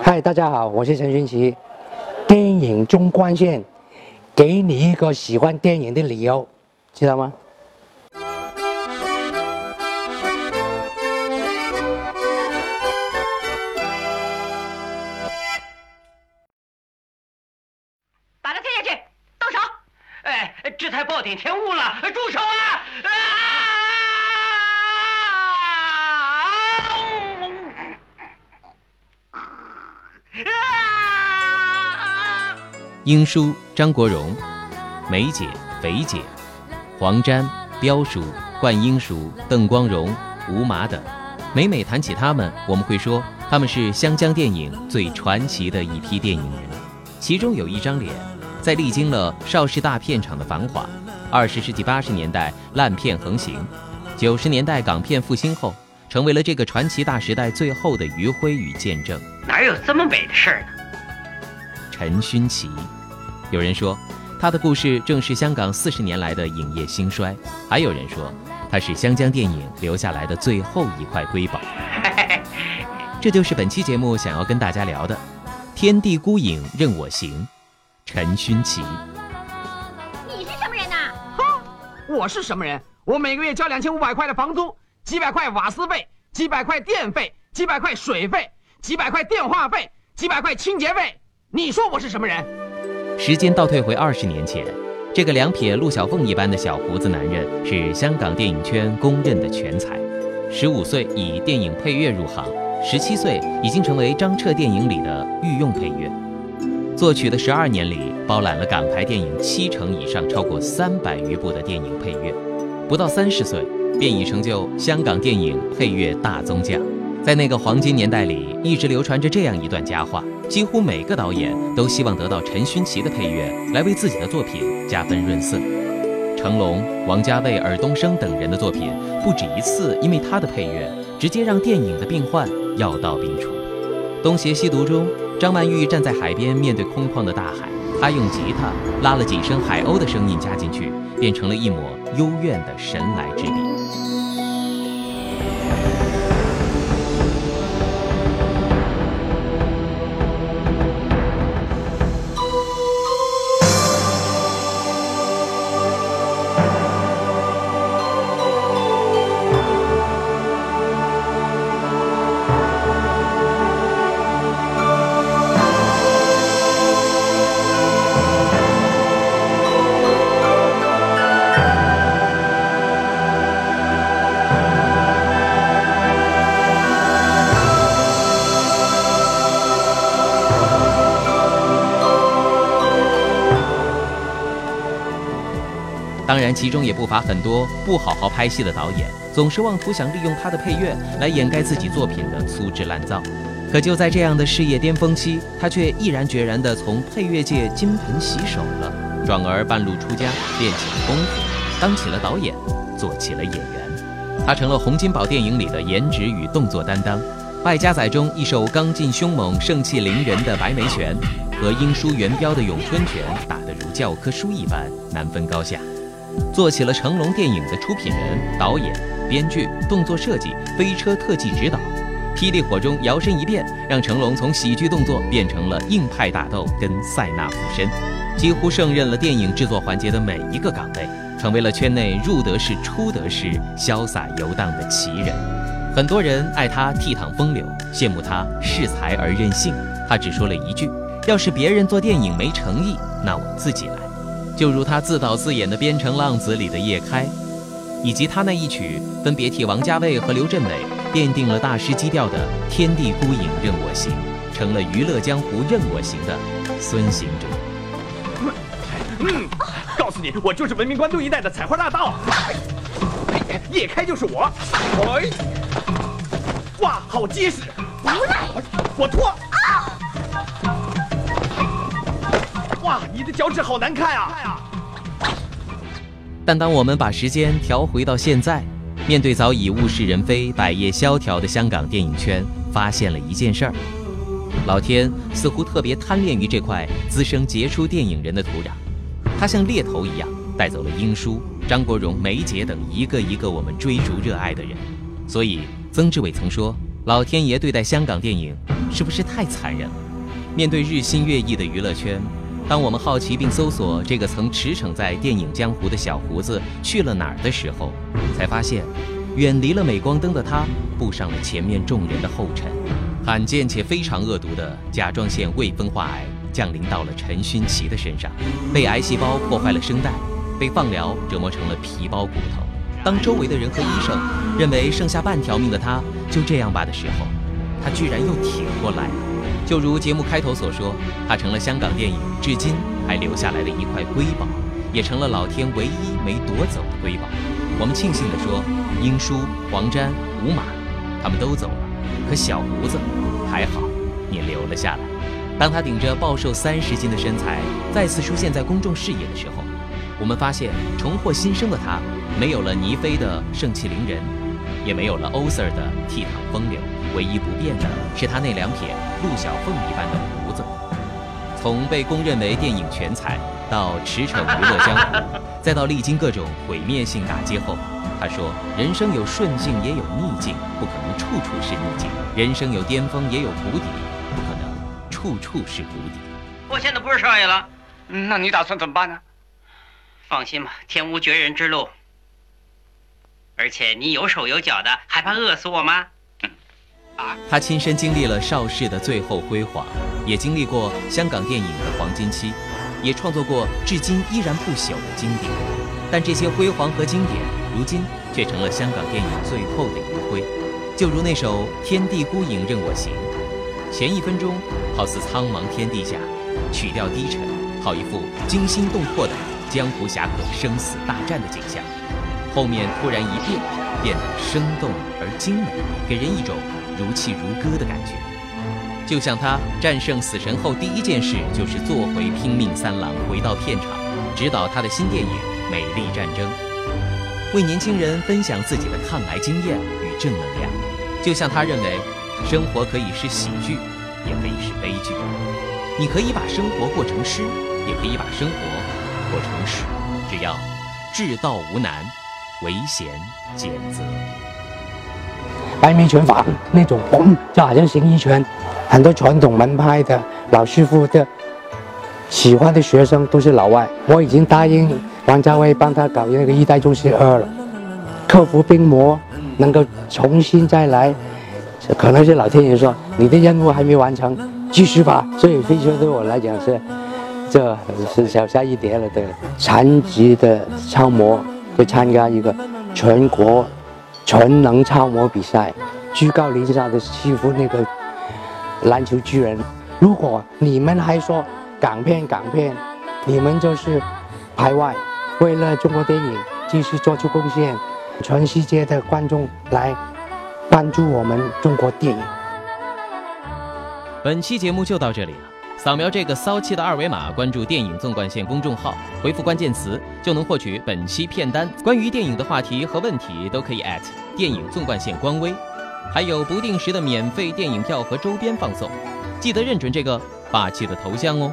嗨，大家好，我是陈勋奇。电影中观线，给你一个喜欢电影的理由，知道吗？把他推下去，动手！哎，这才暴殄天物了，住手啊！英叔张国荣，梅姐、肥姐、黄沾、彪叔、冠英叔、邓光荣、吴麻等，每每谈起他们，我们会说他们是湘江电影最传奇的一批电影人。其中有一张脸，在历经了邵氏大片场的繁华，20世纪80年代烂片横行，90年代港片复兴后，成为了这个传奇大时代最后的余晖与见证。哪有这么美的事儿呢？陈勋奇，有人说他的故事正是香港40年来的影业兴衰，还有人说他是湘江电影留下来的最后一块瑰宝。这就是本期节目想要跟大家聊的《天地孤影任我行》，陈勋奇。你是什么人呐？哼，我是什么人？我每个月交2500块的房租，几百块瓦斯费，几百块电费，几百块水费，几百块电话费，几百块清洁费。你说我是什么人？时间倒退回20年前，这个两撇陆小凤一般的小胡子男人是香港电影圈公认的全才。15岁以电影配乐入行，17岁已经成为张彻电影里的御用配乐。作曲的12年里，包揽了港台电影70%以上，超过300余部的电影配乐。不到30岁，便已成就香港电影配乐大宗匠。在那个黄金年代里，一直流传着这样一段佳话，几乎每个导演都希望得到陈勋奇的配乐来为自己的作品加分润色。成龙、王家卫、尔冬升等人的作品不止一次因为他的配乐直接让电影的病患药到病除。东邪西毒中，张曼玉站在海边面对空旷的大海，她用吉他拉了几声海鸥的声音加进去，变成了一抹幽怨的神来之笔。当然，其中也不乏很多不好好拍戏的导演，总是妄图想利用他的配乐来掩盖自己作品的粗制滥造。可就在这样的事业巅峰期，他却毅然决然地从配乐界金盆洗手了，转而半路出家，练起了功夫，当起了导演，做起了演员。他成了洪金宝电影里的颜值与动作担当，败家仔中一手刚劲凶猛、盛气凌人的白眉拳，和英叔元彪的咏春拳打得如教科书一般，难分高下。做起了成龙电影的出品人、导演、编剧、动作设计、飞车特技指导。霹雳火中摇身一变，让成龙从喜剧动作变成了硬派打斗跟塞纳附身，几乎胜任了电影制作环节的每一个岗位，成为了圈内入得是出得是、潇洒游荡的奇人。很多人爱他倜傥风流，羡慕他恃才而任性。他只说了一句：要是别人做电影没诚意，那我自己来。就如他自导自演的《边城浪子》里的叶开，以及他那一曲分别替王家卫和刘镇伟奠定了大师基调的《天地孤影任我行》，成了娱乐江湖任我行的孙行者。告诉你，我就是文明关渡一带的采花大盗，叶开就是我。哎，哇，好结实！无赖，我脱。哇，你的脚趾好难看啊！但当我们把时间调回到现在，面对早已物是人非、百业萧条的香港电影圈，发现了一件事儿：老天似乎特别贪恋于这块滋生杰出电影人的土壤。他像猎头一样带走了英叔、张国荣、梅姐等一个一个我们追逐热爱的人。所以，曾志伟曾说，老天爷对待香港电影是不是太残忍了？面对日新月异的娱乐圈，当我们好奇并搜索这个曾驰骋在电影江湖的小胡子去了哪儿的时候，才发现，远离了镁光灯的他，步上了前面众人的后尘。罕见且非常恶毒的甲状腺未分化癌降临到了陈勋奇的身上，被癌细胞破坏了声带，被放疗折磨成了皮包骨头。当周围的人和医生认为剩下半条命的他就这样吧的时候，他居然又挺过来了。就如节目开头所说，他成了香港电影至今还留下来的一块瑰宝，也成了老天唯一没夺走的瑰宝。我们庆幸地说，英叔、黄沾、吴马他们都走了，可小胡子还好，你留了下来。当他顶着暴瘦30斤的身材再次出现在公众视野的时候，我们发现重获新生的他，没有了倪飞的盛气凌人，也没有了欧 Sir 的倜傥风流，唯一不变的是他那两撇陆小凤一般的胡子。从被公认为电影全才到驰骋娱乐江湖，再到历经各种毁灭性打击后，他说：“人生有顺境也有逆境，不可能处处是逆境；人生有巅峰也有谷底，不可能处处是谷底。”我现在不是少爷了，那你打算怎么办呢？放心吧，天无绝人之路。而且你有手有脚的，还怕饿死我吗？他亲身经历了邵氏的最后辉煌，也经历过香港电影的黄金期，也创作过至今依然不朽的经典。但这些辉煌和经典，如今却成了香港电影最后的余晖。就如那首《天地孤影任我行》，前1分钟好似苍茫天地下，曲调低沉，好一副惊心动魄的江湖侠客生死大战的景象。后面突然一变，变得生动而精美，给人一种如泣如歌的感觉。就像他战胜死神后第一件事就是做回拼命三郎，回到片场指导他的新电影《美丽战争》，为年轻人分享自己的抗癌经验与正能量。就像他认为生活可以是喜剧，也可以是悲剧，你可以把生活过成诗，也可以把生活过成史，只要至道无难，唯贤俭择。白眉拳法那种，就好像形意拳，很多传统门派的老师傅的喜欢的学生都是老外。我已经答应王家卫帮他搞那个《一代宗师2》了，克服病魔，能够重新再来，可能是老天爷说你的任务还没完成，继续吧。所以飞车对我来讲是，这是小菜一碟了的。残疾的超模去参加一个全国全能超模比赛，居高临下的欺负那个篮球巨人。如果你们还说港片，你们就是排外，为了中国电影继续做出贡献，全世界的观众来关注我们中国电影。本期节目就到这里了。扫描这个骚气的2维码，关注电影纵贯线公众号，回复关键词就能获取本期片单。关于电影的话题和问题都可以@电影纵贯线官微，还有不定时的免费电影票和周边放送。记得认准这个霸气的头像哦。